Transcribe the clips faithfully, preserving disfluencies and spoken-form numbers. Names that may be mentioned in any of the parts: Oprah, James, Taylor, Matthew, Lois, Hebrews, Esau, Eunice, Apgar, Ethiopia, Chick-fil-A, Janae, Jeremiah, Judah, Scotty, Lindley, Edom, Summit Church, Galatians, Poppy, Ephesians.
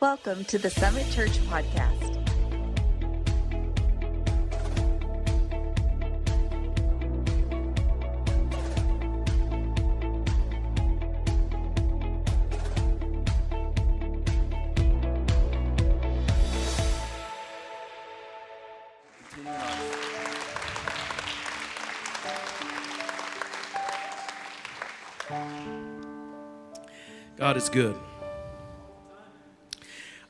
Welcome to the Summit Church Podcast. God is good.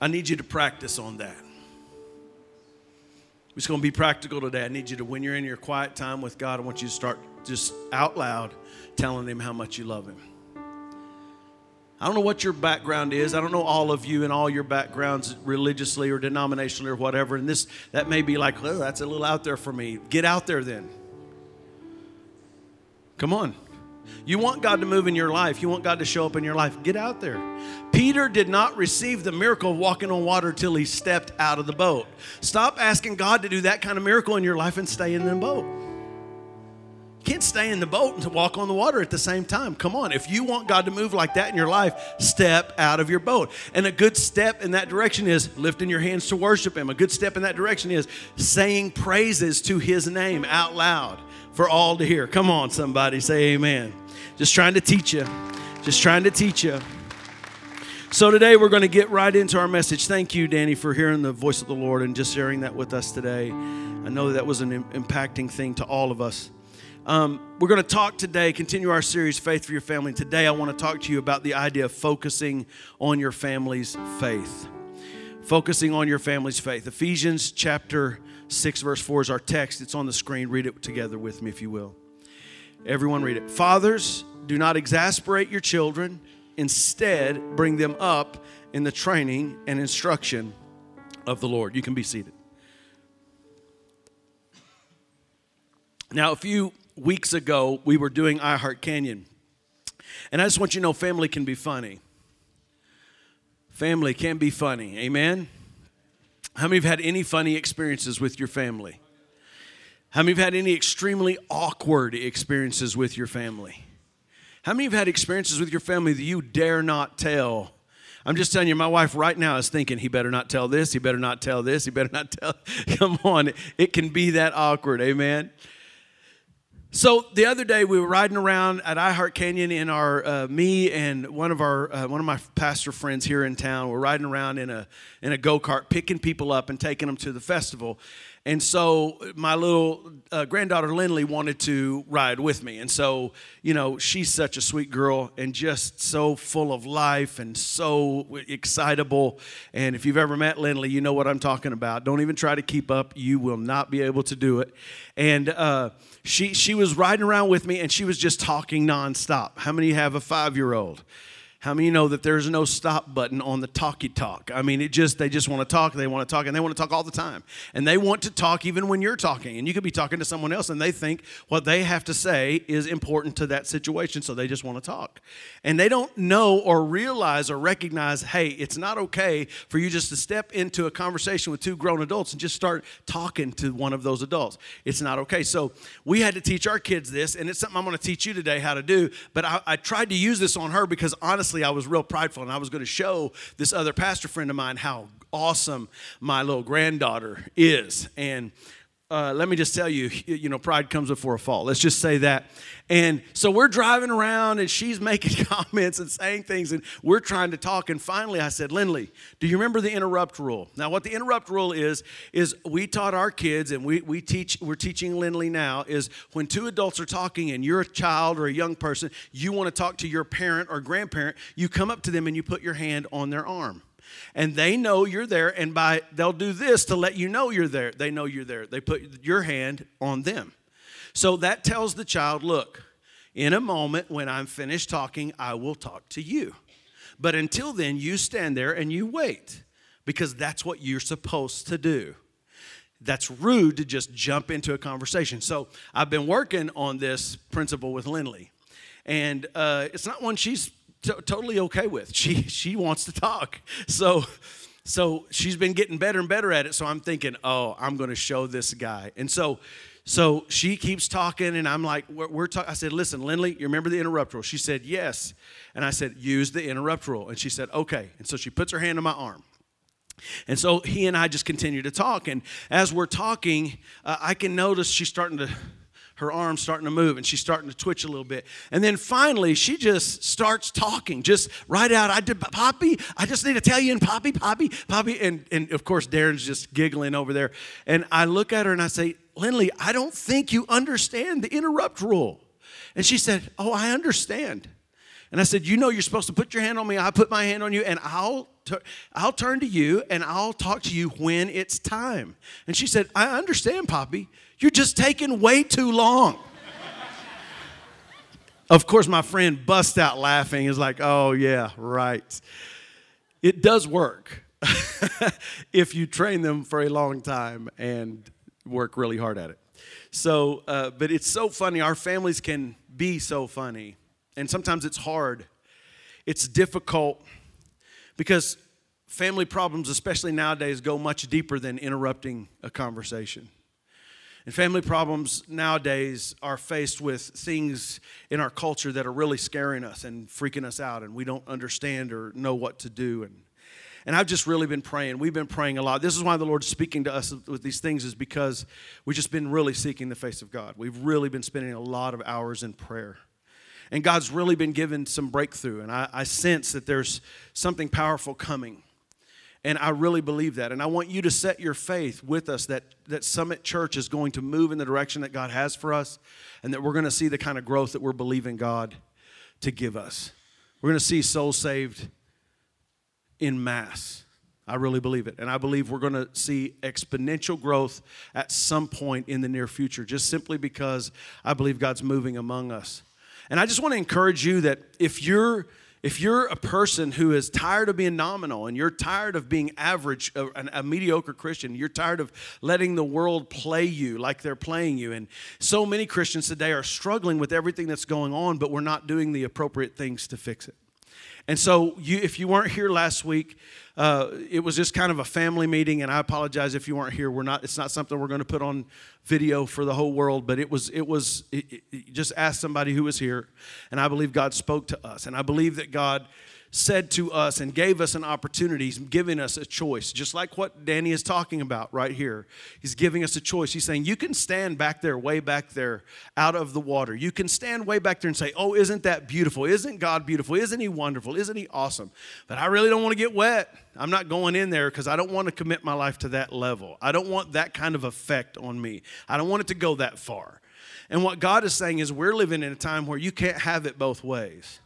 I need you to practice on that. It's going to be practical today. I need you to, when you're in your quiet time with God, I want you to start just out loud telling him how much you love him. I don't know what your background is. I don't know all of you and all your backgrounds religiously or denominationally or whatever. And this, that may be like, oh, that's a little out there for me. Get out there then. Come on. You want God to move in your life. You want God to show up in your life. Get out there. Peter did not receive the miracle of walking on water till he stepped out of the boat. Stop asking God to do that kind of miracle in your life and stay in the boat. You can't stay in the boat and walk on the water at the same time. Come on. If you want God to move like that in your life, step out of your boat. And a good step in that direction is lifting your hands to worship him. A good step in that direction is saying praises to his name out loud for all to hear. Come on, somebody, say amen. Just trying to teach you. Just trying to teach you. So today we're going to get right into our message. Thank you, Danny, for hearing the voice of the Lord and just sharing that with us today. I know that was an im- impacting thing to all of us. Um, we're going to talk today, continue our series, Faith for Your Family. Today I want to talk to you about the idea of focusing on your family's faith. Focusing on your family's faith. Ephesians chapter six, verse four is our text. It's on the screen. Read it together with me, if you will. Everyone read it. Fathers, do not exasperate your children. Instead, bring them up in the training and instruction of the Lord. You can be seated. Now, a few weeks ago, we were doing iHeart Canyon. And I just want you to know, family can be funny. Family can be funny. Amen? How many have had any funny experiences with your family? How many have had any extremely awkward experiences with your family? How many have had experiences with your family that you dare not tell? I'm just telling you, my wife right now is thinking, he better not tell this, he better not tell this, he better not tell. Come on, it can be that awkward, amen? So the other day we were riding around at iHeart Canyon in our, uh, me and one of our, uh, one of my pastor friends here in town, we're riding around in a in a go-kart, picking people up and taking them to the festival. And so my little uh, granddaughter Lindley wanted to ride with me. And so, you know, she's such a sweet girl and just so full of life and so excitable. And if you've ever met Lindley, you know what I'm talking about. Don't even try to keep up. You will not be able to do it. And uh, she she was riding around with me, and she was just talking nonstop. How many have a five-year-old? How many know that there's no stop button on the talkie talk? I mean, it just they just want to talk, they want to talk, and they want to talk all the time. And they want to talk even when you're talking. And you could be talking to someone else, and they think what they have to say is important to that situation, so they just want to talk. And they don't know or realize or recognize, hey, it's not okay for you just to step into a conversation with two grown adults and just start talking to one of those adults. It's not okay. So we had to teach our kids this, and it's something I'm going to teach you today how to do. But I, I tried to use this on her because, honestly, I was real prideful, and I was going to show this other pastor friend of mine how awesome my little granddaughter is. And uh, let me just tell you, you know, pride comes before a fall. Let's just say that. And so we're driving around, and she's making comments and saying things, and we're trying to talk. And finally, I said, Lindley, do you remember the interrupt rule? Now, what the interrupt rule is, is we taught our kids, and we we teach, we're teaching Lindley now, is when two adults are talking and you're a child or a young person, you want to talk to your parent or grandparent, you come up to them and you put your hand on their arm. And they know you're there, and by they'll do this to let you know you're there. They know you're there. They put your hand on them. So that tells the child, look, in a moment when I'm finished talking, I will talk to you. But until then, you stand there and you wait, because that's what you're supposed to do. That's rude to just jump into a conversation. So I've been working on this principle with Lindley, and uh, it's not one she's T- totally okay with. She she wants to talk. So so she's been getting better and better at it. So I'm thinking, oh, I'm going to show this guy. And so so she keeps talking, and I'm like, we're, we're talking. I said, listen, Lindley, you remember the interrupt rule? She said, yes. And I said, use the interrupt rule. And she said, okay. And so she puts her hand on my arm. And so he and I just continue to talk. And as we're talking, uh, I can notice she's starting to, her arm's starting to move, and she's starting to twitch a little bit. And then finally, she just starts talking, just right out. I did, Poppy, I just need to tell you, and Poppy, Poppy, Poppy. And, and of course, Darren's just giggling over there. And I look at her and I say, Lindley, I don't think you understand the interrupt rule. And she said, oh, I understand. And I said, you know, you're supposed to put your hand on me. I put my hand on you, and I'll I'll turn to you, and I'll talk to you when it's time. And she said, I understand, Poppy. You're just taking way too long. Of course, my friend busts out laughing. He's like, oh, yeah, right. It does work if you train them for a long time and work really hard at it. So, uh, but it's so funny. Our families can be so funny, and sometimes it's hard. It's difficult. Because family problems, especially nowadays, go much deeper than interrupting a conversation. And family problems nowadays are faced with things in our culture that are really scaring us and freaking us out, and we don't understand or know what to do. And, and I've just really been praying. We've been praying a lot. This is why the Lord's speaking to us with these things, is because we've just been really seeking the face of God. We've really been spending a lot of hours in prayer. And God's really been given some breakthrough, and I, I sense that there's something powerful coming, and I really believe that. And I want you to set your faith with us that, that Summit Church is going to move in the direction that God has for us, and that we're going to see the kind of growth that we're believing God to give us. We're going to see souls saved in mass. I really believe it, and I believe we're going to see exponential growth at some point in the near future, just simply because I believe God's moving among us. And I just want to encourage you that if you're if you're a person who is tired of being nominal, and you're tired of being average, a, a mediocre Christian, you're tired of letting the world play you like they're playing you. And so many Christians today are struggling with everything that's going on, but we're not doing the appropriate things to fix it. And so you, if you weren't here last week, uh, it was just kind of a family meeting, and I apologize if you weren't here. We're not; it's not something we're going to put on video for the whole world, but it was, it was it, it, just ask somebody who was here, and I believe God spoke to us, and I believe that God said to us and gave us an opportunity. He's giving us a choice, just like what Danny is talking about right here. He's giving us a choice. He's saying, you can stand back there, way back there, out of the water. You can stand way back there and say, oh, isn't that beautiful? Isn't God beautiful? Isn't he wonderful? Isn't he awesome? But I really don't want to get wet. I'm not going in there because I don't want to commit my life to that level. I don't want that kind of effect on me. I don't want it to go that far. And what God is saying is, we're living in a time where you can't have it both ways.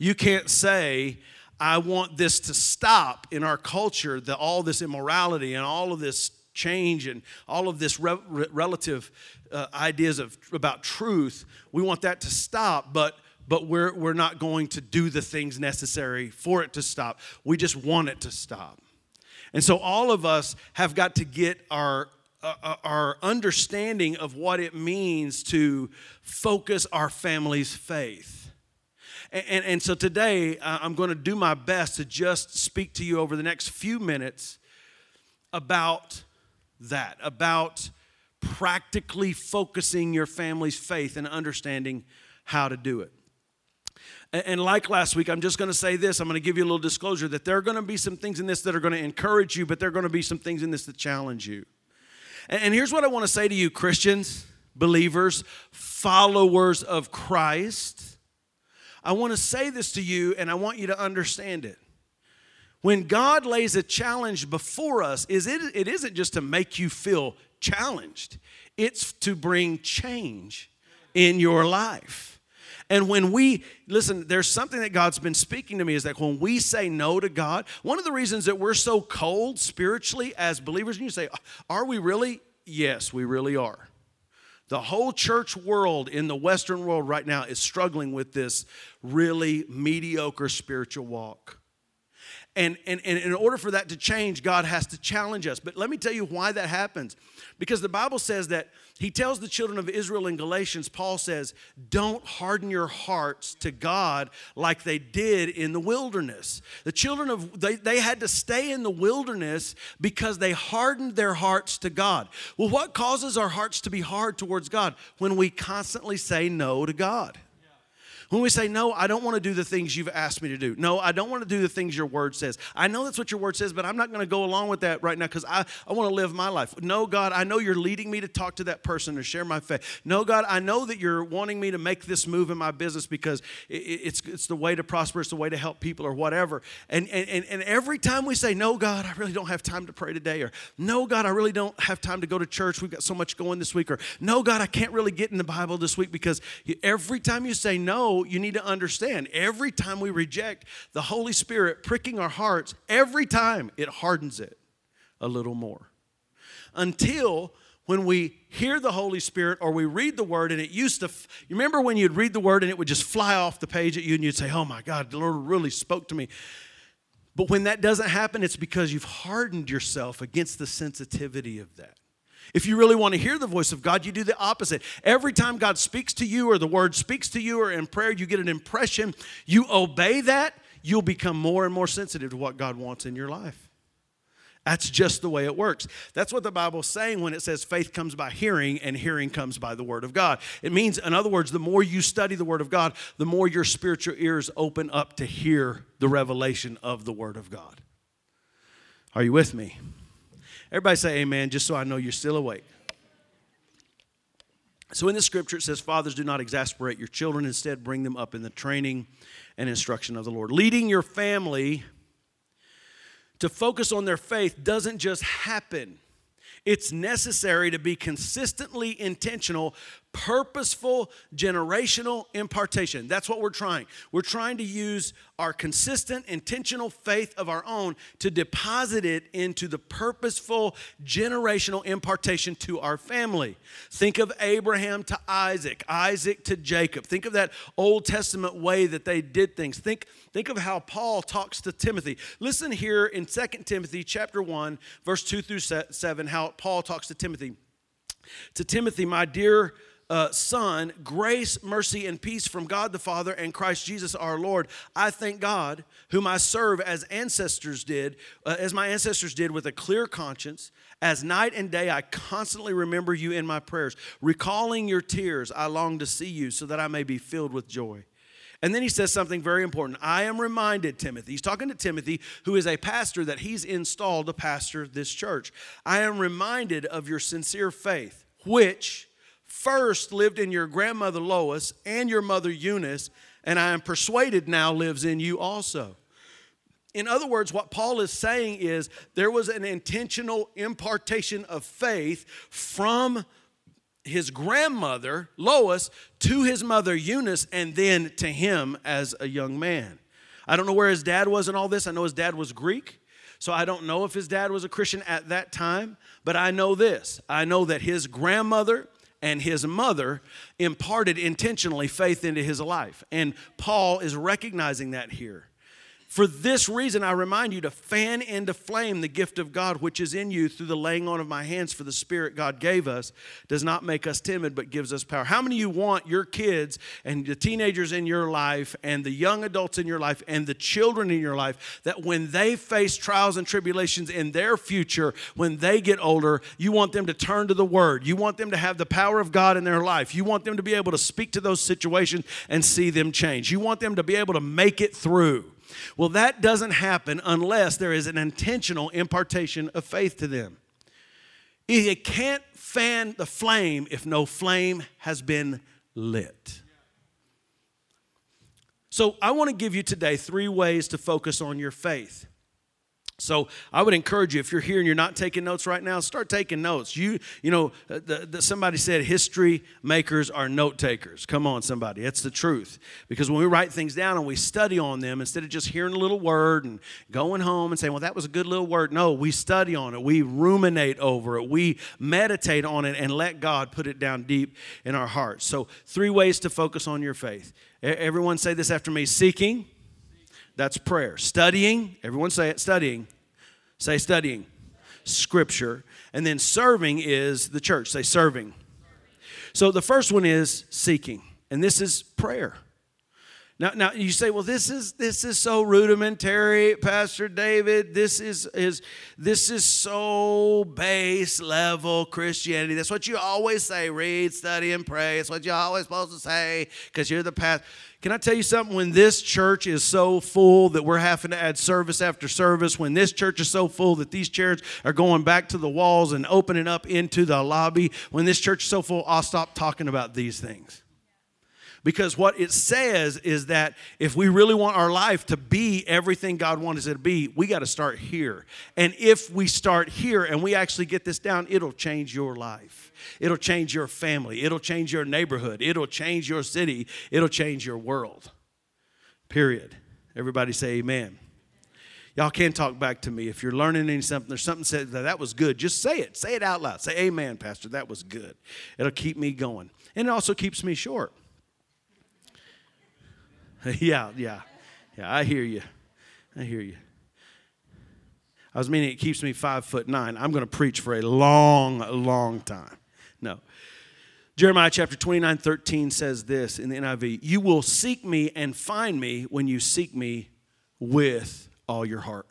You can't say, I want this to stop in our culture, the, all this immorality and all of this change and all of this re- relative uh, ideas of about truth. We want that to stop, but but we're we're not going to do the things necessary for it to stop. We just want it to stop. And so all of us have got to get our uh, our understanding of what it means to focus our family's faith. And, and, and so today, uh, I'm going to do my best to just speak to you over the next few minutes about that, about practically focusing your family's faith and understanding how to do it. And, and like last week, I'm just going to say this. I'm going to give you a little disclosure that there are going to be some things in this that are going to encourage you, but there are going to be some things in this that challenge you. And, and here's what I want to say to you, Christians, believers, followers of Christ. I want to say this to you, and I want you to understand it. When God lays a challenge before us, is it, it isn't just to make you feel challenged. It's to bring change in your life. And when we, listen, there's something that God's been speaking to me, is that when we say no to God, one of the reasons that we're so cold spiritually as believers, and you say, are we really? Yes, we really are. The whole church world in the Western world right now is struggling with this really mediocre spiritual walk. And, and, and in order for that to change, God has to challenge us. But let me tell you why that happens. Because the Bible says that he tells the children of Israel in Galatians, Paul says, don't harden your hearts to God like they did in the wilderness. The children of, they, they had to stay in the wilderness because they hardened their hearts to God. Well, what causes our hearts to be hard towards God? When we constantly say no to God. When we say, no, I don't want to do the things you've asked me to do. No, I don't want to do the things your word says. I know that's what your word says, but I'm not going to go along with that right now because I, I want to live my life. No, God, I know you're leading me to talk to that person to share my faith. No, God, I know that you're wanting me to make this move in my business because it, it's it's the way to prosper. It's the way to help people or whatever. And, and, and every time we say, no, God, I really don't have time to pray today, or no, God, I really don't have time to go to church. We've got so much going this week, or no, God, I can't really get in the Bible this week, because every time you say no, you need to understand, every time we reject the Holy Spirit pricking our hearts, every time it hardens it a little more. Until when we hear the Holy Spirit or we read the Word, and it used to, f- you remember when you'd read the Word and it would just fly off the page at you and you'd say, oh my God, the Lord really spoke to me. But when that doesn't happen, it's because you've hardened yourself against the sensitivity of that. If you really want to hear the voice of God, you do the opposite. Every time God speaks to you or the Word speaks to you or in prayer, you get an impression. You obey that, you'll become more and more sensitive to what God wants in your life. That's just the way it works. That's what the Bible's saying when it says faith comes by hearing and hearing comes by the Word of God. It means, in other words, the more you study the Word of God, the more your spiritual ears open up to hear the revelation of the Word of God. Are you with me? Everybody say amen, just so I know you're still awake. So in the scripture, it says, fathers, do not exasperate your children. Instead, bring them up in the training and instruction of the Lord. Leading your family to focus on their faith doesn't just happen. It's necessary to be consistently intentional, purposeful, generational impartation. That's what we're trying. We're trying to use our consistent, intentional faith of our own to deposit it into the purposeful, generational impartation to our family. Think of Abraham to Isaac, Isaac to Jacob. Think of that Old Testament way that they did things. Think, think of how Paul talks to Timothy. Listen here in Second Timothy chapter one, verse two through seven, how Paul talks to Timothy. To Timothy, my dear Uh, son, grace, mercy, and peace from God the Father and Christ Jesus our Lord. I thank God, whom I serve as ancestors did, uh, as my ancestors did, with a clear conscience. As night and day I constantly remember you in my prayers. Recalling your tears, I long to see you so that I may be filled with joy. And then he says something very important. I am reminded, Timothy. He's talking to Timothy, who is a pastor that he's installed to pastor this church. I am reminded of your sincere faith, which first lived in your grandmother Lois and your mother Eunice, and I am persuaded now lives in you also. In other words, what Paul is saying is there was an intentional impartation of faith from his grandmother Lois to his mother Eunice, and then to him as a young man. I don't know where his dad was in all this. I know his dad was Greek. So I don't know if his dad was a Christian at that time, but I know this. I know that his grandmother and his mother imparted intentionally faith into his life. And Paul is recognizing that here. For this reason, I remind you to fan into flame the gift of God which is in you through the laying on of my hands, for the Spirit God gave us does not make us timid, but gives us power. How many of you want your kids and the teenagers in your life and the young adults in your life and the children in your life, that when they face trials and tribulations in their future, when they get older, you want them to turn to the Word. You want them to have the power of God in their life. You want them to be able to speak to those situations and see them change. You want them to be able to make it through. Well, that doesn't happen unless there is an intentional impartation of faith to them. You can't fan the flame if no flame has been lit. So I want to give you today three ways to focus on your faith. So I would encourage you, if you're here and you're not taking notes right now, start taking notes. You you know, the, the, somebody said history makers are note takers. Come on, somebody. That's the truth. Because when we write things down and we study on them, instead of just hearing a little word and going home and saying, well, that was a good little word. No, we study on it. We ruminate over it. We meditate on it and let God put it down deep in our hearts. So three ways to focus on your faith. Everyone say this after me. Seeking. That's prayer. Studying, everyone say it, studying. Say studying. Scripture. And then serving is the church. Say serving. So the first one is seeking, and this is prayer. Now, now you say, well, this is this is so rudimentary, Pastor David. This is is this is so base level Christianity. That's what you always say: read, study, and pray. It's what you're always supposed to say because you're the pastor. Can I tell you something? When this church is so full that we're having to add service after service, when this church is so full that these chairs are going back to the walls and opening up into the lobby, when this church is so full, I'll stop talking about these things. Because what it says is that if we really want our life to be everything God wants it to be, we got to start here. And if we start here and we actually get this down, it'll change your life. It'll change your family. It'll change your neighborhood. It'll change your city. It'll change your world. Period. Everybody say amen. Y'all can talk back to me. If you're learning any something, there's something said that, that was good, just say it. Say it out loud. Say amen, Pastor. That was good. It'll keep me going. And it also keeps me short. Yeah, yeah, yeah, I hear you. I hear you. I was meaning it keeps me five foot nine. I'm going to preach for a long, long time. No. Jeremiah chapter twenty-nine, thirteen says this in the N I V. You will seek me and find me when you seek me with all your heart.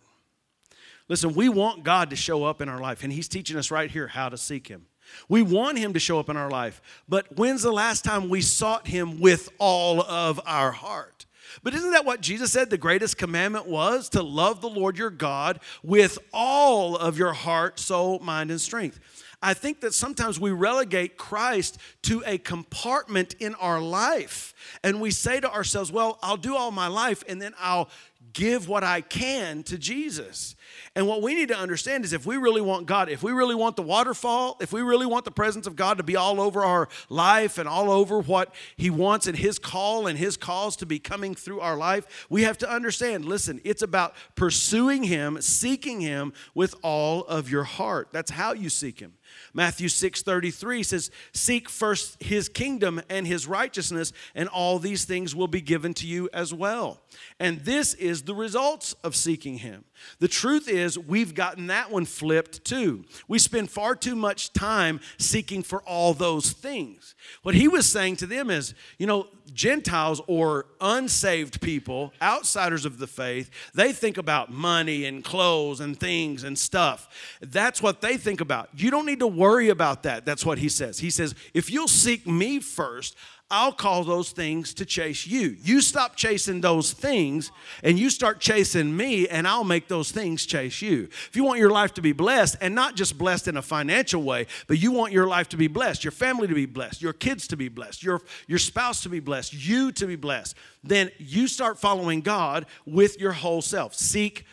Listen, we want God to show up in our life, and he's teaching us right here how to seek him. We want him to show up in our life, but when's the last time we sought him with all of our heart? But isn't that what Jesus said the greatest commandment was? To love the Lord your God with all of your heart, soul, mind, and strength. I think that sometimes we relegate Christ to a compartment in our life, and we say to ourselves, well, I'll do all my life, and then I'll give what I can to Jesus. And what we need to understand is if we really want God, if we really want the waterfall, if we really want the presence of God to be all over our life and all over what he wants and his call and his cause to be coming through our life, we have to understand, listen, it's about pursuing him, seeking him with all of your heart. That's how you seek him. Matthew six thirty-three says, seek first his kingdom and his righteousness, and all these things will be given to you as well. And this is the results of seeking him. The truth is, we've gotten that one flipped too. We spend far too much time seeking for all those things. What he was saying to them is, you know, Gentiles or unsaved people, outsiders of the faith, they think about money and clothes and things and stuff. That's what they think about. You don't need to worry about that. That's what he says. He says, if you'll seek me first, I'll call those things to chase you. You stop chasing those things and you start chasing me, and I'll make those things chase you. If you want your life to be blessed, and not just blessed in a financial way, but you want your life to be blessed, your family to be blessed, your kids to be blessed, your, your spouse to be blessed, you to be blessed, then you start following God with your whole self. Seek,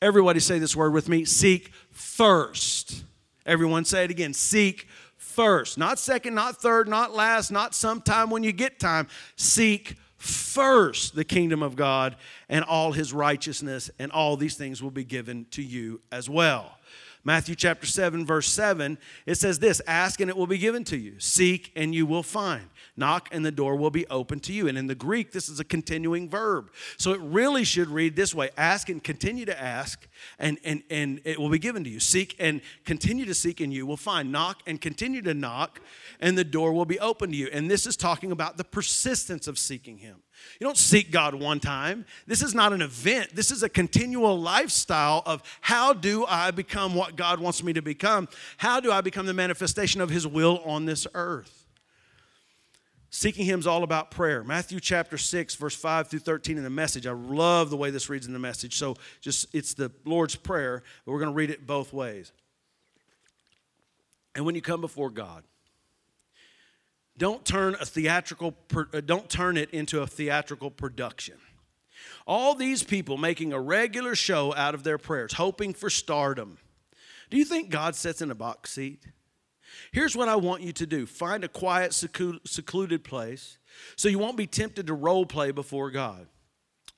everybody say this word with me, seek first. Everyone say it again, seek first. First, not second, not third, not last, not sometime when you get time. Seek first the kingdom of God and all his righteousness, and all these things will be given to you as well. Matthew chapter seven, verse seven, it says this, ask and it will be given to you. Seek and you will find. Knock and the door will be open to you. And in the Greek, this is a continuing verb. So it really should read this way, ask and continue to ask, and, and, and it will be given to you. Seek and continue to seek, and you will find. Knock and continue to knock, and the door will be open to you. And this is talking about the persistence of seeking him. You don't seek God one time. This is not an event. This is a continual lifestyle of how do I become what God wants me to become? How do I become the manifestation of his will on this earth? Seeking him is all about prayer. Matthew chapter six, verse five through thirteen in the Message. I love the way this reads in the Message. So just it's the Lord's Prayer, but we're going to read it both ways. And when you come before God, don't turn a theatrical don't turn it into a theatrical production. All these people making a regular show out of their prayers, hoping for stardom. Do you think God sits in a box seat? Here's what I want you to do. Find a quiet, secluded place so you won't be tempted to role play before God.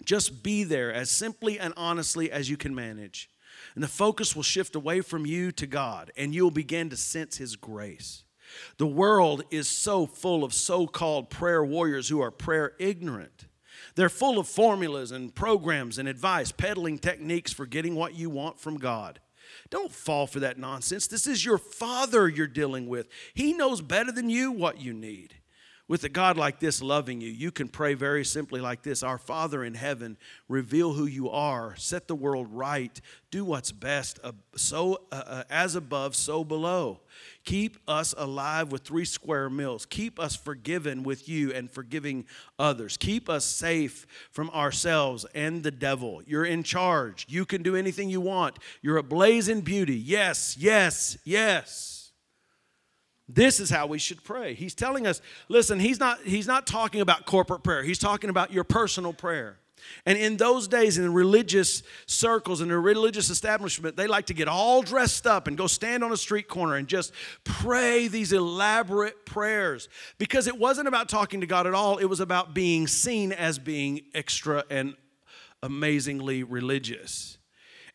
Just be there as simply and honestly as you can manage. And the focus will shift away from you to God, and you'll begin to sense his grace. The world is so full of so-called prayer warriors who are prayer ignorant. They're full of formulas and programs and advice, peddling techniques for getting what you want from God. Don't fall for that nonsense. This is your Father you're dealing with. He knows better than you what you need. With a God like this loving you, you can pray very simply like this. Our Father in heaven, reveal who you are. Set the world right. Do what's best, uh, so uh, as above, so below. Keep us alive with three square meals. Keep us forgiven with you and forgiving others. Keep us safe from ourselves and the devil. You're in charge. You can do anything you want. You're ablaze in beauty. Yes, yes, yes. This is how we should pray. He's telling us, listen, he's not, he's not talking about corporate prayer. He's talking about your personal prayer. And in those days, in the religious circles, in the religious establishment, they like to get all dressed up and go stand on a street corner and just pray these elaborate prayers. Because it wasn't about talking to God at all. It was about being seen as being extra and amazingly religious.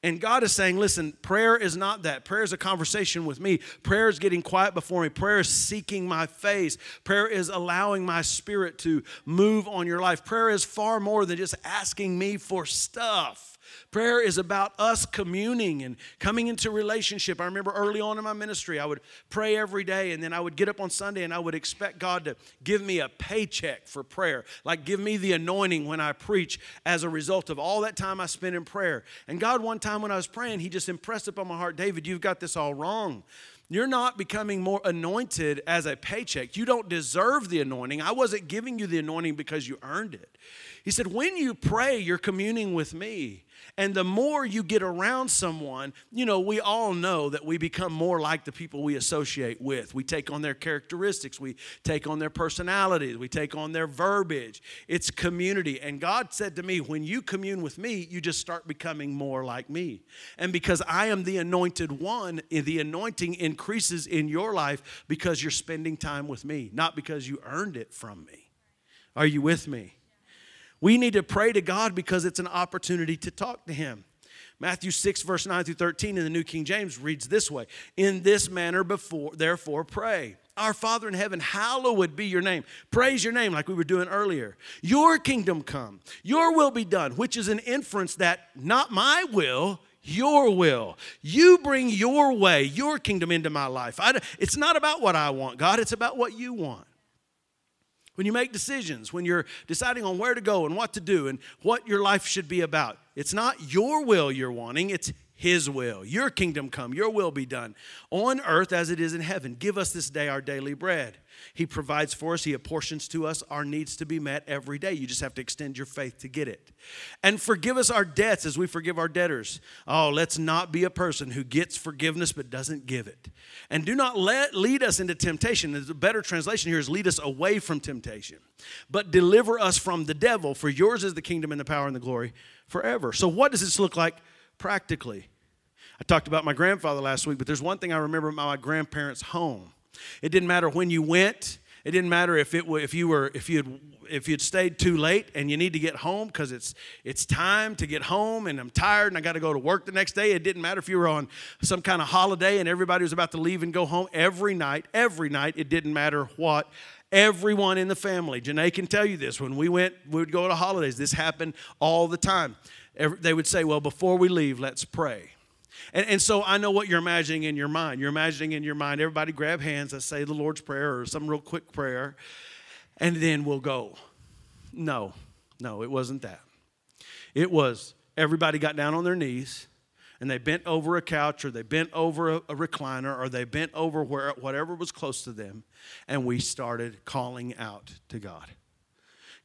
And God is saying, listen, prayer is not that. Prayer is a conversation with me. Prayer is getting quiet before me. Prayer is seeking my face. Prayer is allowing my spirit to move on your life. Prayer is far more than just asking me for stuff. Prayer is about us communing and coming into relationship. I remember early on in my ministry, I would pray every day, and then I would get up on Sunday, and I would expect God to give me a paycheck for prayer, like give me the anointing when I preach as a result of all that time I spent in prayer. And God, one time when I was praying, he just impressed upon my heart, David, you've got this all wrong. You're not becoming more anointed as a paycheck. You don't deserve the anointing. I wasn't giving you the anointing because you earned it. He said, when you pray, you're communing with me. And the more you get around someone, you know, we all know that we become more like the people we associate with. We take on their characteristics. We take on their personalities. We take on their verbiage. It's community. And God said to me, when you commune with me, you just start becoming more like me. And because I am the anointed one, the anointing increases in your life because you're spending time with me, not because you earned it from me. Are you with me? We need to pray to God because it's an opportunity to talk to him. Matthew six, verse nine through thirteen in the New King James reads this way, in this manner, before, therefore, pray. Our Father in heaven, hallowed be your name. Praise your name like we were doing earlier. Your kingdom come, your will be done, which is an inference that not my will, your will. You bring your way, your kingdom into my life. I, it's not about what I want, God. It's about what you want. When you make decisions, when you're deciding on where to go and what to do and what your life should be about, it's not your will you're wanting, it's his will. Your kingdom come, your will be done on earth as it is in heaven. Give us this day our daily bread. He provides for us. He apportions to us our needs to be met every day. You just have to extend your faith to get it. And forgive us our debts as we forgive our debtors. Oh, let's not be a person who gets forgiveness but doesn't give it. And do not let lead us into temptation. The better translation here is lead us away from temptation. But deliver us from the devil, for yours is the kingdom and the power and the glory forever. So what does this look like practically? I talked about my grandfather last week, but there's one thing I remember about my grandparents' home. It didn't matter when you went. It didn't matter if it if you were if you'd if you'd stayed too late and you need to get home because it's it's time to get home and I'm tired and I got to go to work the next day. It didn't matter if you were on some kind of holiday and everybody was about to leave and go home. Every night, every night, it didn't matter what. Everyone in the family, Janae can tell you this. When we went, we would go to holidays. This happened all the time. Every, they would say, "Well, before we leave, let's pray." And, and so I know what you're imagining in your mind. You're imagining in your mind, everybody grab hands, let's say the Lord's Prayer or some real quick prayer, and then we'll go. No, no, it wasn't that. It was everybody got down on their knees, and they bent over a couch or they bent over a, a recliner or they bent over where, whatever was close to them, and we started calling out to God.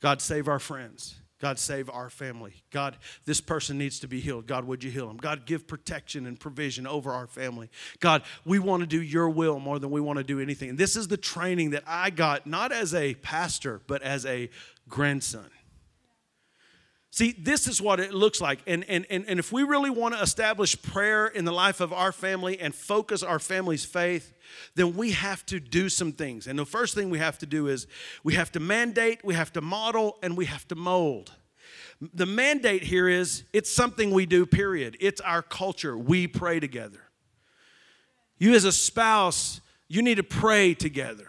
God, save our friends. God, save our family. God, this person needs to be healed. God, would you heal them? God, give protection and provision over our family. God, we want to do your will more than we want to do anything. And this is the training that I got, not as a pastor, but as a grandson. See, this is what it looks like. And, and, and, and if we really want to establish prayer in the life of our family and focus our family's faith, then we have to do some things. And the first thing we have to do is we have to mandate, we have to model, and we have to mold. The mandate here is it's something we do, period. It's our culture. We pray together. You as a spouse, you need to pray together.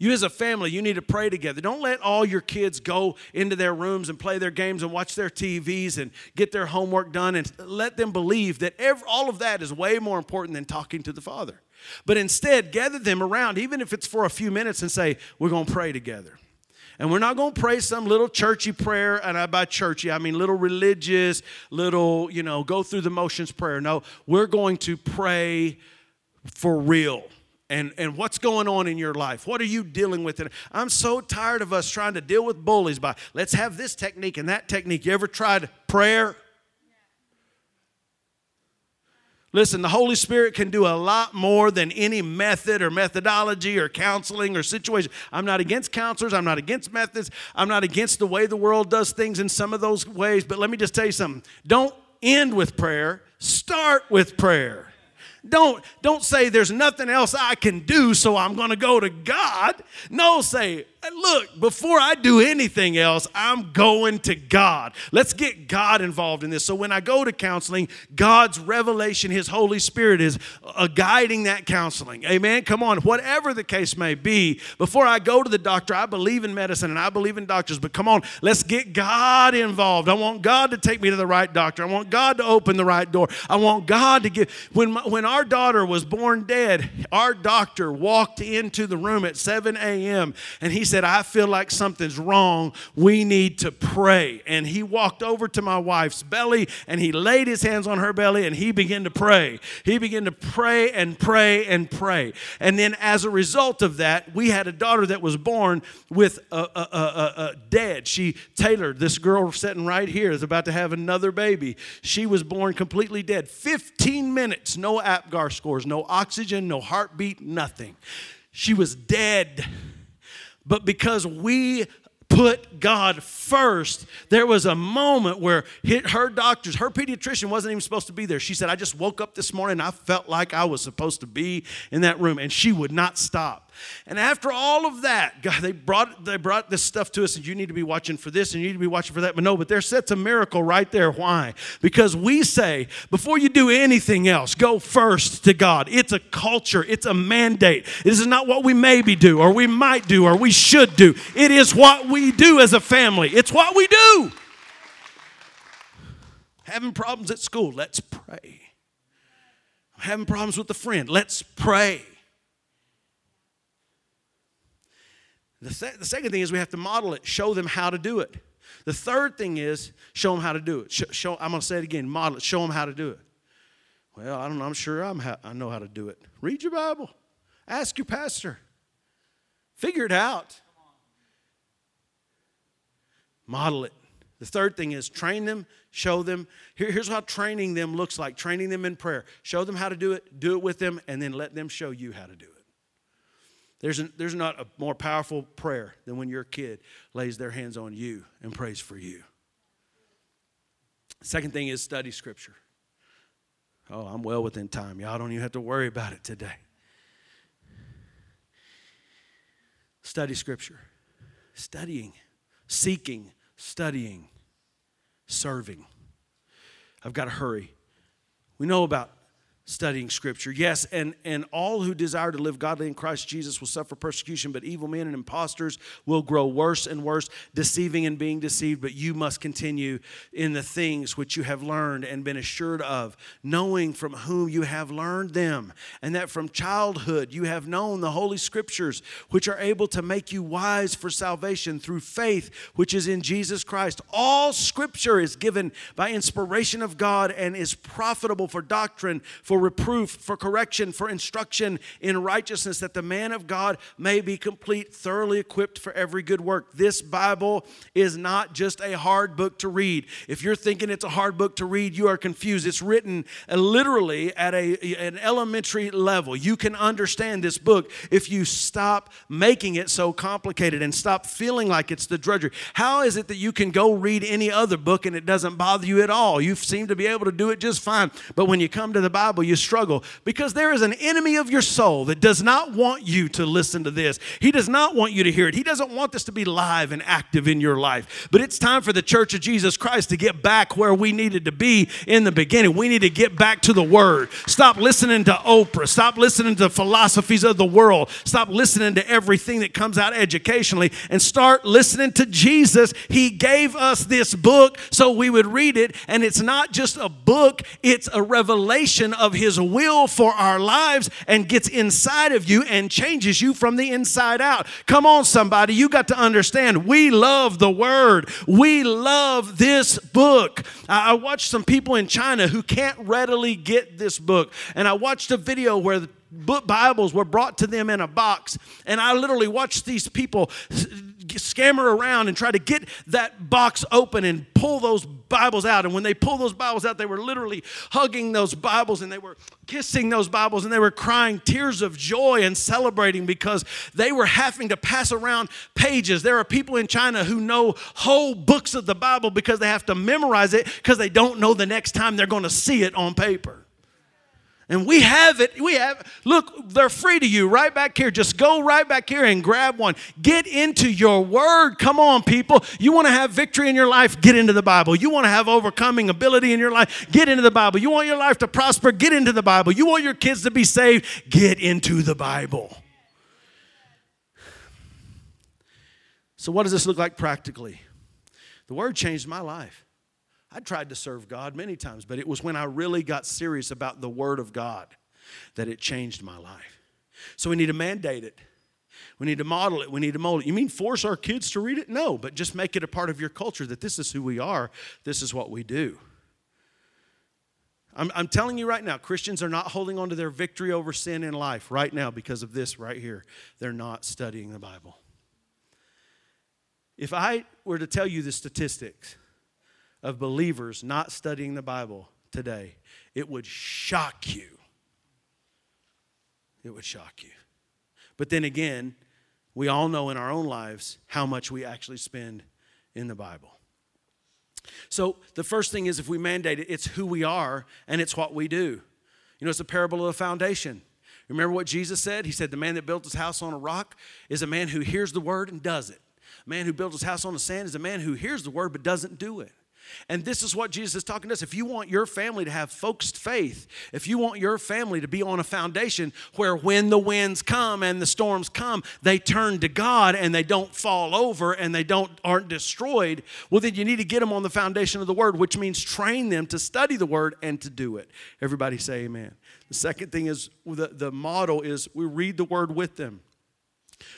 You as a family, you need to pray together. Don't let all your kids go into their rooms and play their games and watch their T Vs and get their homework done, and let them believe that every, all of that is way more important than talking to the Father. But instead, gather them around, even if it's for a few minutes, and say, we're going to pray together. And we're not going to pray some little churchy prayer, and by churchy, I mean little religious, little, you know, go through the motions prayer. No, we're going to pray for real. And and what's going on in your life? What are you dealing with? And I'm so tired of us trying to deal with bullies by, let's have this technique and that technique. You ever tried prayer? Listen, the Holy Spirit can do a lot more than any method or methodology or counseling or situation. I'm not against counselors. I'm not against methods. I'm not against the way the world does things in some of those ways. But let me just tell you something. Don't end with prayer. Start with prayer. Don't, don't say there's nothing else I can do, so I'm going to go to God. No, say, look, before I do anything else, I'm going to God. Let's get God involved in this. So when I go to counseling, God's revelation, His Holy Spirit is uh, guiding that counseling. Amen? Come on. Whatever the case may be, before I go to the doctor, I believe in medicine and I believe in doctors, but come on, let's get God involved. I want God to take me to the right doctor. I want God to open the right door. I want God to give. When, my, when our daughter was born dead, our doctor walked into the room at seven a.m. and he said, I feel like something's wrong. We need to pray. And he walked over to my wife's belly and he laid his hands on her belly and he began to pray. He began to pray and pray and pray. And then as a result of that, we had a daughter that was born with a, a, a, a dead. She, Taylor, this girl sitting right here is about to have another baby. She was born completely dead. fifteen minutes, no Apgar scores, no oxygen, no heartbeat, nothing. She was dead. But because we put God first, there was a moment where her doctors, her pediatrician wasn't even supposed to be there. She said, I just woke up this morning and I felt like I was supposed to be in that room. And she would not stop. And after all of that, God, they brought they brought this stuff to us, and you need to be watching for this, and you need to be watching for that. But no, but there sets a miracle right there. Why? Because we say, before you do anything else, go first to God. It's a culture. It's a mandate. This is not what we maybe do, or we might do, or we should do. It is what we do as a family. It's what we do. Having problems at school, let's pray. Having problems with a friend, let's pray. The, th- the second thing is we have to model it. Show them how to do it. The third thing is show them how to do it. Show, show, I'm going to say it again. Model it. Show them how to do it. Well, I don't know. I'm sure I'm ha- I know how to do it. Read your Bible. Ask your pastor. Figure it out. Model it. The third thing is train them, show them. Here, here's how training them looks like. Training them in prayer. Show them how to do it. Do it with them. And then let them show you how to do it. There's, an, there's not a more powerful prayer than when your kid lays their hands on you and prays for you. Second thing is study Scripture. Oh, I'm well within time. Y'all don't even have to worry about it today. Study Scripture. Studying, seeking, studying, serving. I've got to hurry. We know about studying Scripture. Yes, and, and all who desire to live godly in Christ Jesus will suffer persecution, but evil men and imposters will grow worse and worse, deceiving and being deceived. But you must continue in the things which you have learned and been assured of, knowing from whom you have learned them, and that from childhood you have known the Holy Scriptures, which are able to make you wise for salvation through faith, which is in Jesus Christ. All Scripture is given by inspiration of God and is profitable for doctrine, for reproof, for correction, for instruction in righteousness, that the man of God may be complete, thoroughly equipped for every good work. This Bible is not just a hard book to read. If you're thinking it's a hard book to read, you are confused. It's written literally at a, an elementary level. You can understand this book if you stop making it so complicated and stop feeling like it's the drudgery. How is it that you can go read any other book and it doesn't bother you at all? You seem to be able to do it just fine. But when you come to the Bible, Bible, you struggle because there is an enemy of your soul that does not want you to listen to this. He does not want you to hear it. He doesn't want this to be live and active in your life. But it's time for the Church of Jesus Christ to get back where we needed to be in the beginning. We need to get back to the Word. Stop listening to Oprah. Stop listening to philosophies of the world. Stop listening to everything that comes out educationally and start listening to Jesus. He gave us this book so we would read it, and it's not just a book, it's a revelation of His will for our lives and gets inside of you and changes you from the inside out. Come on, somebody, you got to understand, we love the Word. We love this book. I watched some people in China who can't readily get this book, and I watched a video where the book Bibles were brought to them in a box, and I literally watched these people scammer around and try to get that box open and pull those Bibles out. And when they pulled those Bibles out, they were literally hugging those Bibles, and they were kissing those Bibles, and they were crying tears of joy and celebrating because they were having to pass around pages. There are people in China who know whole books of the Bible because they have to memorize it because they don't know the next time they're going to see it on paper. And we have it. We have. Look, they're free to you right back here. Just go right back here and grab one. Get into your Word. Come on, people. You want to have victory in your life? Get into the Bible. You want to have overcoming ability in your life? Get into the Bible. You want your life to prosper? Get into the Bible. You want your kids to be saved? Get into the Bible. So what does this look like practically? The Word changed my life. I tried to serve God many times, but it was when I really got serious about the Word of God that it changed my life. So we need to mandate it. We need to model it. We need to mold it. You mean force our kids to read it? No, but just make it a part of your culture that this is who we are. This is what we do. I'm, I'm telling you right now, Christians are not holding on to their victory over sin in life right now because of this right here. They're not studying the Bible. If I were to tell you the statistics of believers not studying the Bible today, it would shock you. It would shock you. But then again, we all know in our own lives how much we actually spend in the Bible. So the first thing is, if we mandate it, it's who we are and it's what we do. You know, it's a parable of the foundation. Remember what Jesus said? He said, the man that built his house on a rock is a man who hears the word and does it. A man who built his house on the sand is a man who hears the word but doesn't do it. And this is what Jesus is talking to us. If you want your family to have focused faith, if you want your family to be on a foundation where when the winds come and the storms come, they turn to God and they don't fall over and they don't aren't destroyed, well, then you need to get them on the foundation of the Word, which means train them to study the Word and to do it. Everybody say amen. The second thing is the, the model is we read the Word with them.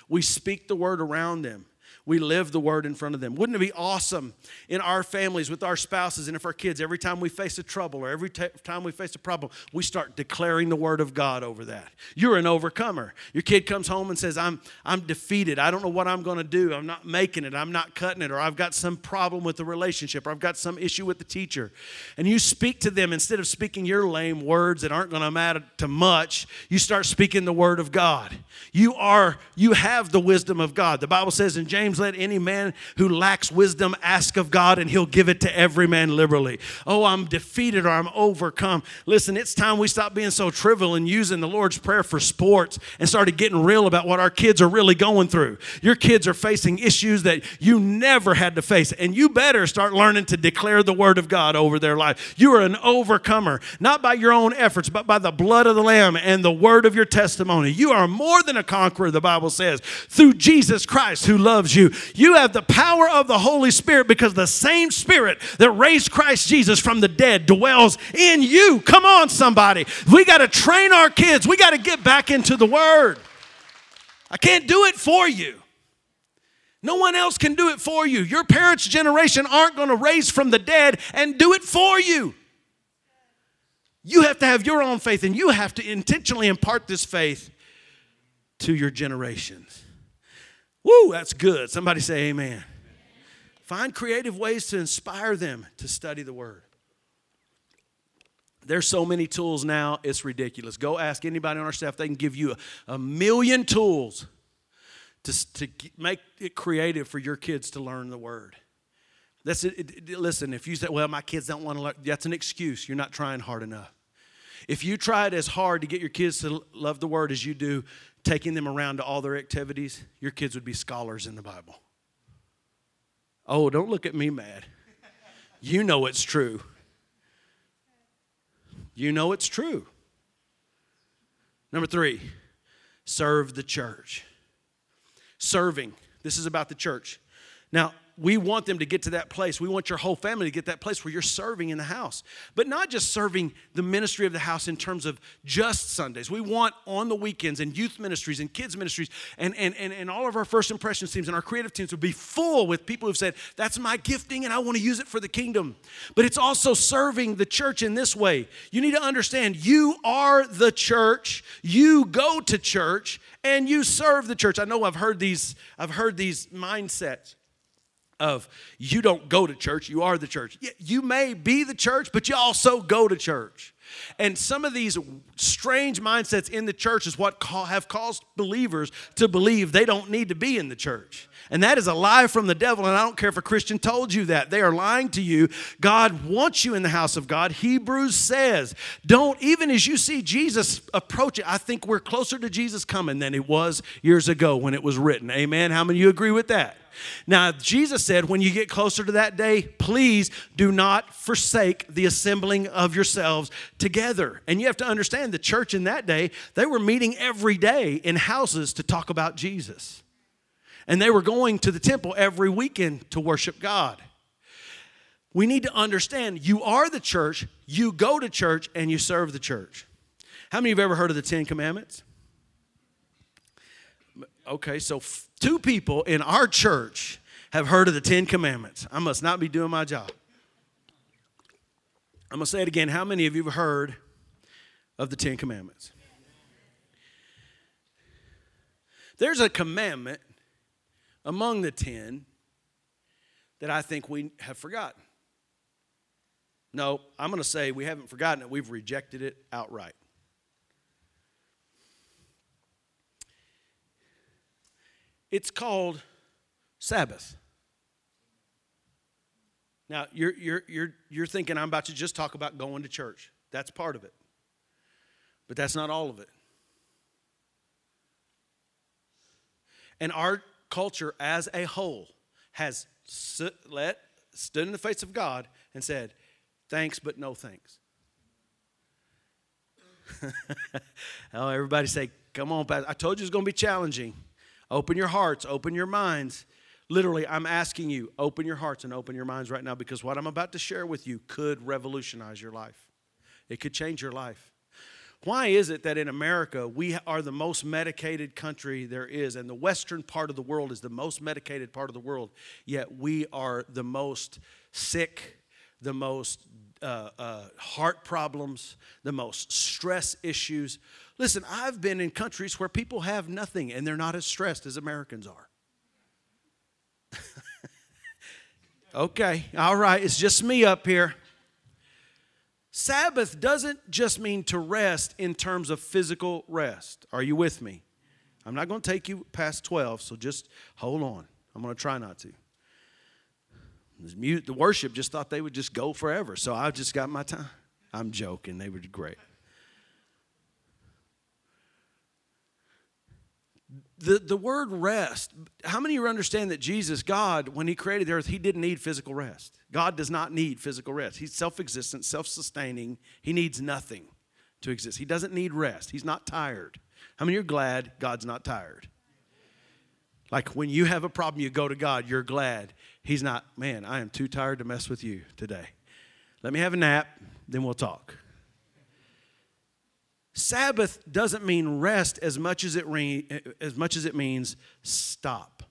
We speak the Word around them. We live the Word in front of them. Wouldn't it be awesome in our families, with our spouses, and if our kids, every time we face a trouble or every t- time we face a problem, we start declaring the Word of God over that. You're an overcomer. Your kid comes home and says, I'm, I'm defeated. I don't know what I'm going to do. I'm not making it. I'm not cutting it. Or I've got some problem with the relationship. Or I've got some issue with the teacher. And you speak to them. Instead of speaking your lame words that aren't going to matter to much, you start speaking the Word of God. You are, you have the wisdom of God. The Bible says in James, let any man who lacks wisdom ask of God, and He'll give it to every man liberally. Oh, I'm defeated or I'm overcome. Listen, it's time we stop being so trivial and using the Lord's Prayer for sports and started getting real about what our kids are really going through. Your kids are facing issues that you never had to face, and you better start learning to declare the Word of God over their life. You are an overcomer, not by your own efforts, but by the blood of the Lamb and the word of your testimony. You are more than a conqueror, the Bible says, through Jesus Christ who loves you. You. You have the power of the Holy Spirit because the same Spirit that raised Christ Jesus from the dead dwells in you. Come on, somebody. We got to train our kids. We got to get back into the Word. I can't do it for you. No one else can do it for you. Your parents' generation aren't going to raise from the dead and do it for you. You have to have your own faith, and you have to intentionally impart this faith to your generations. Woo, that's good. Somebody say amen. amen. Find creative ways to inspire them to study the Word. There's so many tools now, it's ridiculous. Go ask anybody on our staff. They can give you a, a million tools to, to make it creative for your kids to learn the Word. That's it, it, listen, if you say, well, my kids don't want to learn, that's an excuse. You're not trying hard enough. If you tried as hard to get your kids to love the Word as you do, taking them around to all their activities, your kids would be scholars in the Bible. Oh, don't look at me mad. You know it's true. You know it's true. Number three, serve the church. Serving. This is about the church. Now, we want them to get to that place. We want your whole family to get that place where you're serving in the house. But not just serving the ministry of the house in terms of just Sundays. We want on the weekends and youth ministries and kids ministries and, and, and, and all of our first impressions teams and our creative teams would be full with people who've said, that's my gifting and I want to use it for the kingdom. But it's also serving the church in this way. You need to understand you are the church. You go to church and you serve the church. I know I've heard these, I've heard these mindsets of you don't go to church, you are the church. You may be the church, but you also go to church. And some of these strange mindsets in the church is what have caused believers to believe they don't need to be in the church. And that is a lie from the devil, and I don't care if a Christian told you that. They are lying to you. God wants you in the house of God. Hebrews says, don't, even as you see Jesus approaching, I think we're closer to Jesus coming than it was years ago when it was written. Amen? How many of you agree with that? Now, Jesus said, when you get closer to that day, please do not forsake the assembling of yourselves together. And you have to understand the church in that day, they were meeting every day in houses to talk about Jesus. And they were going to the temple every weekend to worship God. We need to understand you are the church, you go to church, and you serve the church. How many of you have ever heard of the Ten Commandments? Okay, so f- two people in our church have heard of the Ten Commandments. I must not be doing my job. I'm going to say it again. How many of you have heard of the Ten Commandments? There's a commandment among the ten that I think we have forgotten. No, I'm going to say we haven't forgotten it. We've rejected it outright. It's called Sabbath. Now, you're, you're, you're, you're thinking I'm about to just talk about going to church. That's part of it. But that's not all of it. And our culture as a whole has let, stood in the face of God and said, thanks but no thanks. Oh, everybody say, come on, Pastor. I told you it's going to be challenging. Open your hearts, open your minds. Literally, I'm asking you, open your hearts and open your minds right now because what I'm about to share with you could revolutionize your life. It could change your life. Why is it that in America, we are the most medicated country there is, and the western part of the world is the most medicated part of the world, yet we are the most sick, the most uh, uh, heart problems, the most stress issues. Listen, I've been in countries where people have nothing and they're not as stressed as Americans are. Okay, all right, it's just me up here. Sabbath doesn't just mean to rest in terms of physical rest. Are you with me? I'm not going to take you past twelve, so just hold on. I'm going to try not to. The worship just thought they would just go forever, so I just got my time. I'm joking, they were great. The, the word rest, how many of you understand that Jesus, God, when he created the earth, he didn't need physical rest. God does not need physical rest. He's self-existent, self-sustaining. He needs nothing to exist. He doesn't need rest. He's not tired. How many of you are glad God's not tired? Like when you have a problem, you go to God, you're glad. He's not, man, I am too tired to mess with you today. Let me have a nap, then we'll talk. Sabbath doesn't mean rest as much as it re- as much as it means stop.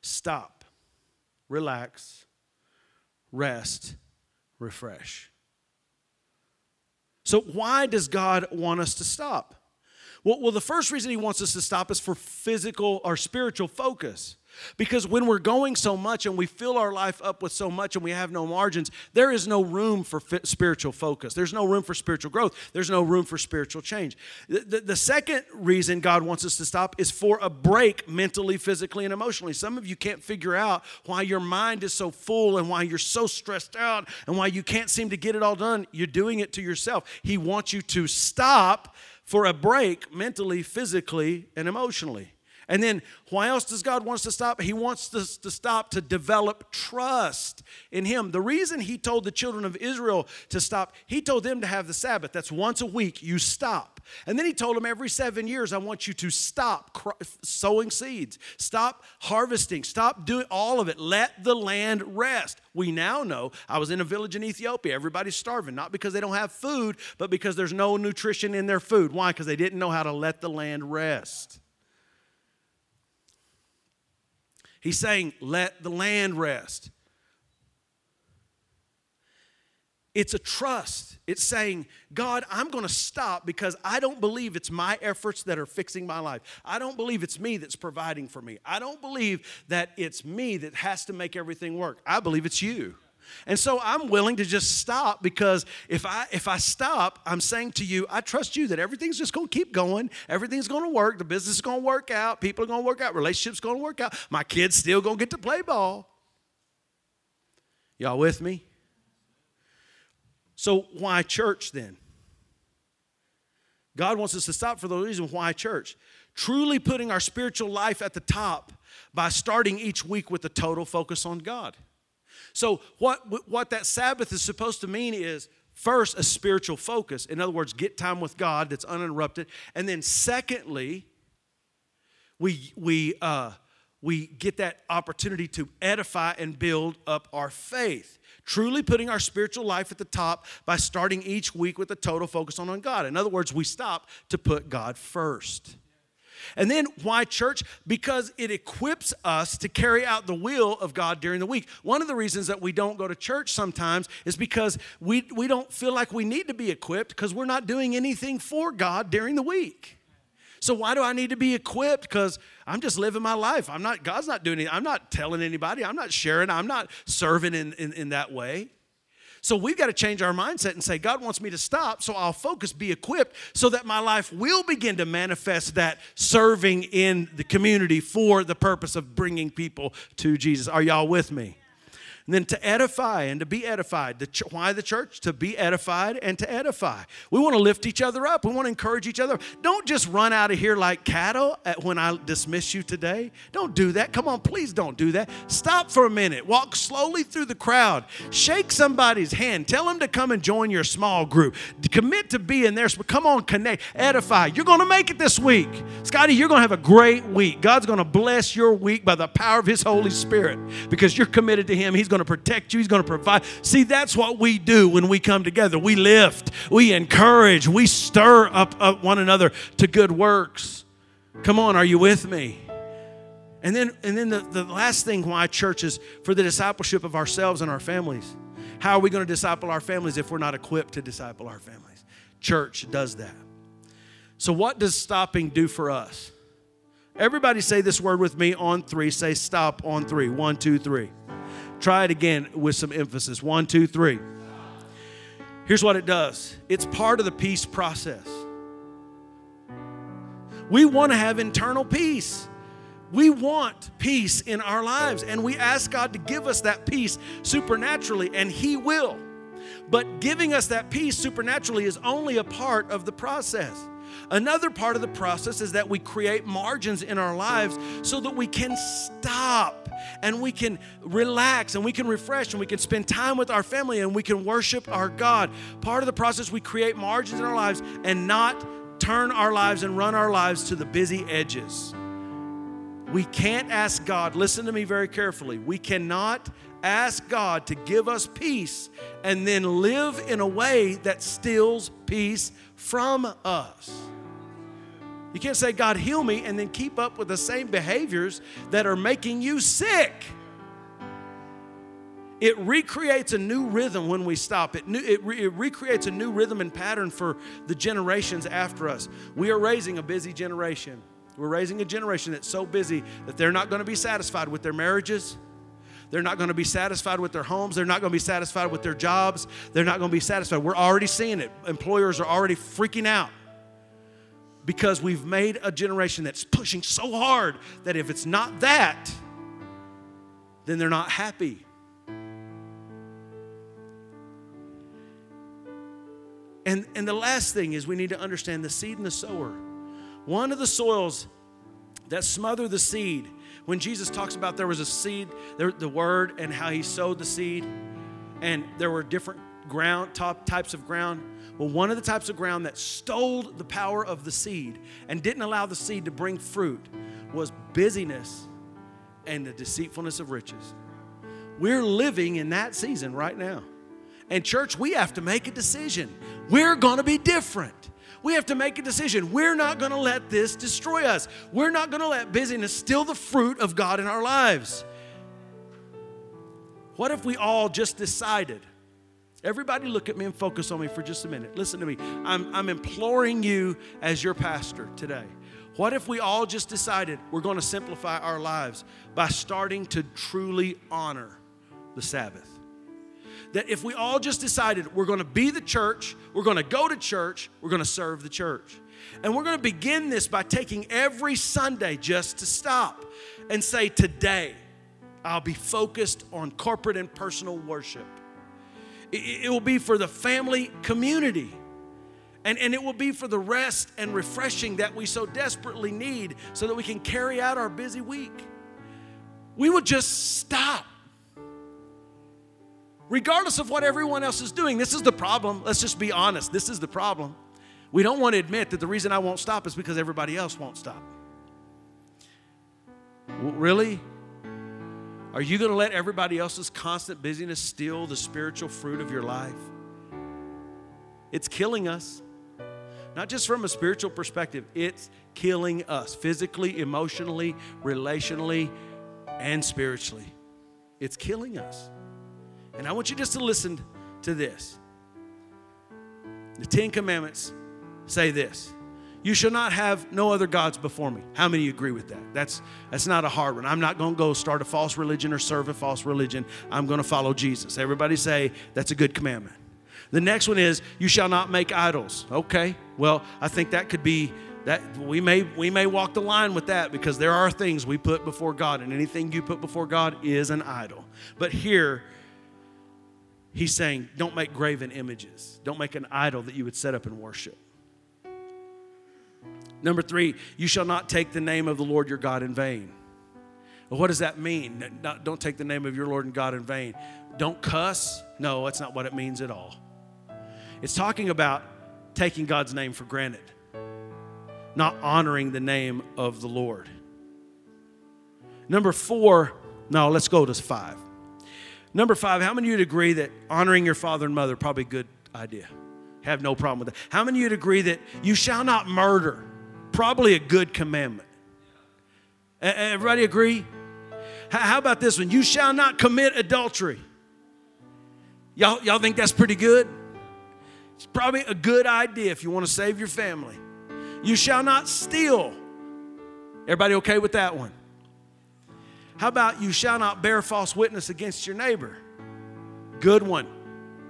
Stop, relax, rest, refresh. So why does God want us to stop? Well, well, the first reason he wants us to stop is for physical or spiritual focus. Because when we're going so much and we fill our life up with so much and we have no margins, there is no room for f- spiritual focus. There's no room for spiritual growth. There's no room for spiritual change. The, the, the second reason God wants us to stop is for a break mentally, physically, and emotionally. Some of you can't figure out why your mind is so full and why you're so stressed out and why you can't seem to get it all done. You're doing it to yourself. He wants you to stop for a break mentally, physically, and emotionally. And then why else does God want us to stop? He wants us to stop to develop trust in him. The reason he told the children of Israel to stop, he told them to have the Sabbath. That's once a week, you stop. And then he told them every seven years, I want you to stop sowing seeds, stop harvesting, stop doing all of it. Let the land rest. We now know, I was in a village in Ethiopia. Everybody's starving, not because they don't have food, but because there's no nutrition in their food. Why? Because they didn't know how to let the land rest. He's saying, let the land rest. It's a trust. It's saying, God, I'm going to stop because I don't believe it's my efforts that are fixing my life. I don't believe it's me that's providing for me. I don't believe that it's me that has to make everything work. I believe it's you. And so I'm willing to just stop because if I if I stop, I'm saying to you, I trust you that everything's just going to keep going. Everything's going to work. The business is going to work out. People are going to work out. Relationships going to work out. My kids still going to get to play ball. Y'all with me? So why church then? God wants us to stop for the reason why church. Truly putting our spiritual life at the top by starting each week with a total focus on God. So what what that Sabbath is supposed to mean is, first, a spiritual focus. In other words, get time with God that's uninterrupted. And then secondly, we, we, uh, we get that opportunity to edify and build up our faith. Truly putting our spiritual life at the top by starting each week with a total focus on, on God. In other words, we stop to put God first. And then why church? Because it equips us to carry out the will of God during the week. One of the reasons that we don't go to church sometimes is because we, we don't feel like we need to be equipped because we're not doing anything for God during the week. So why do I need to be equipped? Because I'm just living my life. I'm not, God's not doing anything. I'm not telling anybody. I'm not sharing. I'm not serving in, in, in that way. So we've got to change our mindset and say, God wants me to stop, so I'll focus, be equipped, so that my life will begin to manifest that serving in the community for the purpose of bringing people to Jesus. Are y'all with me? And then to edify and to be edified. The ch- why the church? To be edified and to edify. We want to lift each other up. We want to encourage each other. Don't just run out of here like cattle at when I dismiss you today. Don't do that. Come on, please don't do that. Stop for a minute. Walk slowly through the crowd. Shake somebody's hand. Tell them to come and join your small group. Commit to being there. Come on, connect. Edify. You're going to make it this week. Scotty, you're going to have a great week. God's going to bless your week by the power of His Holy Spirit because you're committed to Him. He's going to protect you. He's going to provide. See, that's what we do when we come together. We lift, we encourage, we stir up, up one another to good works. Come on, are you with me? And then, and then the, the last thing why church is for the discipleship of ourselves and our families. How are we going to disciple our families if we're not equipped to disciple our families? Church does that. So what does stopping do for us? Everybody say this word with me on three. Say stop on three. One, two, three. Try it again with some emphasis. One, two, three. Here's what it does. It's part of the peace process. We want to have internal peace. We want peace in our lives, and we ask God to give us that peace supernaturally, and He will. But giving us that peace supernaturally is only a part of the process. Another part of the process is that we create margins in our lives so that we can stop and we can relax and we can refresh and we can spend time with our family and we can worship our God. Part of the process, we create margins in our lives and not turn our lives and run our lives to the busy edges. We can't ask God, listen to me very carefully, we cannot ask God to give us peace and then live in a way that steals peace from us. You can't say, God, heal me, and then keep up with the same behaviors that are making you sick. It recreates a new rhythm when we stop. It, new, it, re, it recreates a new rhythm and pattern for the generations after us. We are raising a busy generation. We're raising a generation that's so busy that they're not going to be satisfied with their marriages. They're not going to be satisfied with their homes. They're not going to be satisfied with their jobs. They're not going to be satisfied. We're already seeing it. Employers are already freaking out because we've made a generation that's pushing so hard that if it's not that, then they're not happy. And, and the last thing is we need to understand the seed and the sower. One of the soils that smother the seed, when Jesus talks about there was a seed, there, the word and how he sowed the seed, and there were different ground, top types of ground. Well, one of the types of ground that stole the power of the seed and didn't allow the seed to bring fruit was busyness and the deceitfulness of riches. We're living in that season right now. And church, we have to make a decision. We're going to be different. We have to make a decision. We're not going to let this destroy us. We're not going to let busyness steal the fruit of God in our lives. What if we all just decided? Everybody look at me and focus on me for just a minute. Listen to me. I'm, I'm imploring you as your pastor today. What if we all just decided we're going to simplify our lives by starting to truly honor the Sabbath? That if we all just decided we're going to be the church, we're going to go to church, we're going to serve the church. And we're going to begin this by taking every Sunday just to stop and say, today I'll be focused on corporate and personal worship. It, it will be for the family community. And, and it will be for the rest and refreshing that we so desperately need so that we can carry out our busy week. We would just stop. Regardless of what everyone else is doing, this is the problem. Let's just be honest. This is the problem. We don't want to admit that the reason I won't stop is because everybody else won't stop. Really? Are you going to let everybody else's constant busyness steal the spiritual fruit of your life? It's killing us. Not just from a spiritual perspective. It's killing us physically, emotionally, relationally, and spiritually. It's killing us. And I want you just to listen to this. The Ten Commandments say this. You shall not have no other gods before me. How many of you agree with that? That's, that's not a hard one. I'm not going to go start a false religion or serve a false religion. I'm going to follow Jesus. Everybody say, that's a good commandment. The next one is, you shall not make idols. Okay, well, I think that could be, that we may we may walk the line with that because there are things we put before God, and anything you put before God is an idol. But here, he's saying, don't make graven images. Don't make an idol that you would set up and worship. Number three, you shall not take the name of the Lord your God in vain. Well, what does that mean? Not, don't take the name of your Lord and God in vain. Don't cuss? No, that's not what it means at all. It's talking about taking God's name for granted, not honoring the name of the Lord. Number four, no, let's go to five. Number five, how many of you would agree that honoring your father and mother, probably a good idea? Have no problem with that. How many of you would agree that you shall not murder? Probably a good commandment. Everybody agree? How about this one? You shall not commit adultery. Y'all, y'all think that's pretty good? It's probably a good idea if you want to save your family. You shall not steal. Everybody okay with that one? How about you shall not bear false witness against your neighbor? Good one.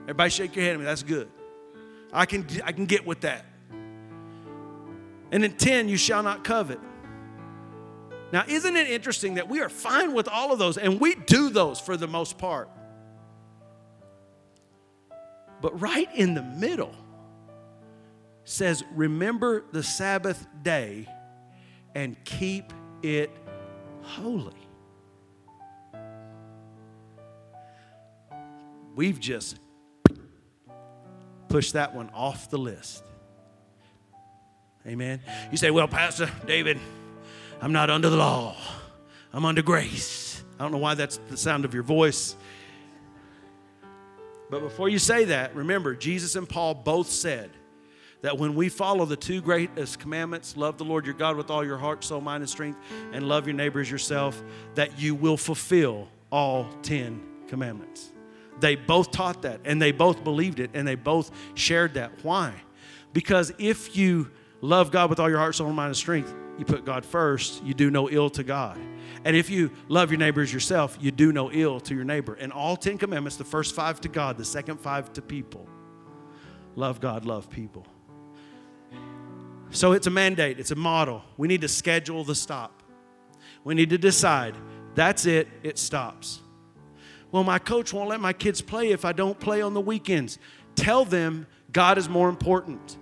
Everybody shake your head at me. That's good. I can, I can get with that. And then ten, you shall not covet. Now, isn't it interesting that we are fine with all of those, and we do those for the most part. But right in the middle says, remember the Sabbath day and keep it holy. We've just pushed that one off the list. Amen. You say, well, Pastor David, I'm not under the law. I'm under grace. I don't know why that's the sound of your voice. But before you say that, remember, Jesus and Paul both said that when we follow the two greatest commandments, love the Lord your God with all your heart, soul, mind, and strength, and love your neighbor as yourself, that you will fulfill all ten commandments. They both taught that, and they both believed it, and they both shared that. Why? Because if you love God with all your heart, soul, mind, and strength, you put God first, you do no ill to God. And if you love your neighbor as yourself, you do no ill to your neighbor. And all Ten Commandments, the first five to God, the second five to people. Love God, love people. So it's a mandate. It's a model. We need to schedule the stop. We need to decide. That's it. It stops. Well, my coach won't let my kids play if I don't play on the weekends. Tell them God is more important.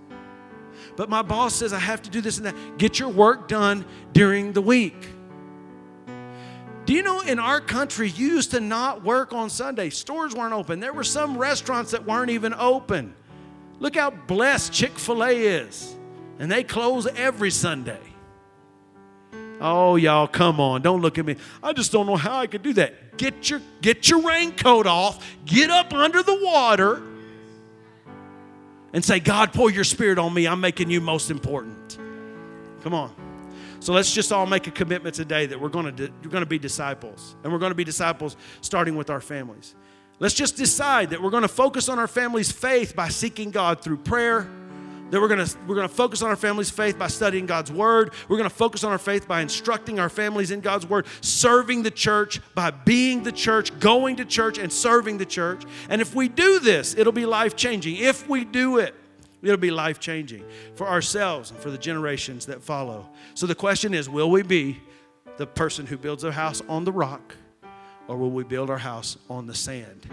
But my boss says I have to do this and that. Get your work done during the week. Do you know in our country, you used to not work on Sunday. Stores weren't open. There were some restaurants that weren't even open. Look how blessed Chick-fil-A is. And they close every Sunday. Oh, y'all, come on. Don't look at me. I just don't know how I could do that. Get your, get your raincoat off. Get up under the water and say, God, pour your spirit on me. I'm making you most important. Come on. So let's just all make a commitment today that we're going to we're going to be disciples. And we're going to be disciples starting with our families. Let's just decide that we're going to focus on our family's faith by seeking God through prayer. That we're going to we're going to focus on our family's faith by studying God's Word. We're going to focus on our faith by instructing our families in God's Word, serving the church, by being the church, going to church, and serving the church. And if we do this, it'll be life-changing. If we do it, it'll be life-changing for ourselves and for the generations that follow. So the question is, will we be the person who builds their house on the rock, or will we build our house on the sand?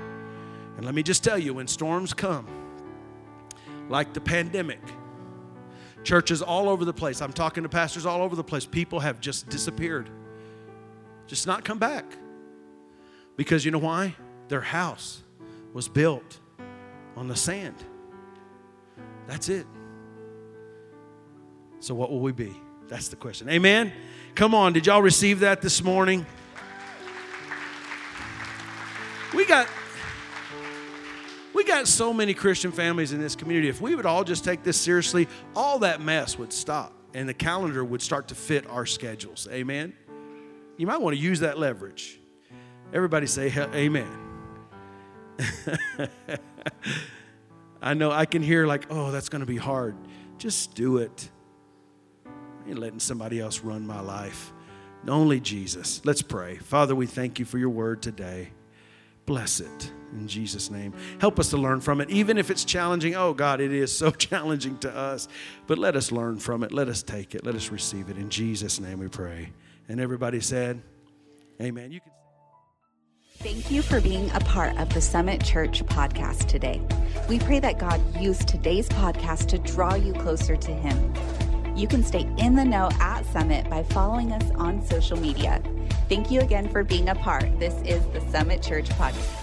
And let me just tell you, when storms come, like the pandemic, churches all over the place. I'm talking to pastors all over the place. People have just disappeared. Just not come back. Because you know why? Their house was built on the sand. That's it. So what will we be? That's the question. Amen? Come on, did y'all receive that this morning? We got... We got so many Christian families in this community. If we would all just take this seriously, all that mess would stop and the calendar would start to fit our schedules. Amen? You might want to use that leverage. Everybody say amen. I know I can hear like, oh, that's going to be hard. Just do it. I ain't letting somebody else run my life. Only Jesus. Let's pray. Father, we thank you for your word today. Bless it. In Jesus' name. Help us to learn from it, even if it's challenging. Oh, God, it is so challenging to us. But let us learn from it. Let us take it. Let us receive it. In Jesus' name we pray. And everybody said, amen. You can. Thank you for being a part of the Summit Church podcast today. We pray that God used today's podcast to draw you closer to him. You can stay in the know at Summit by following us on social media. Thank you again for being a part. This is the Summit Church podcast.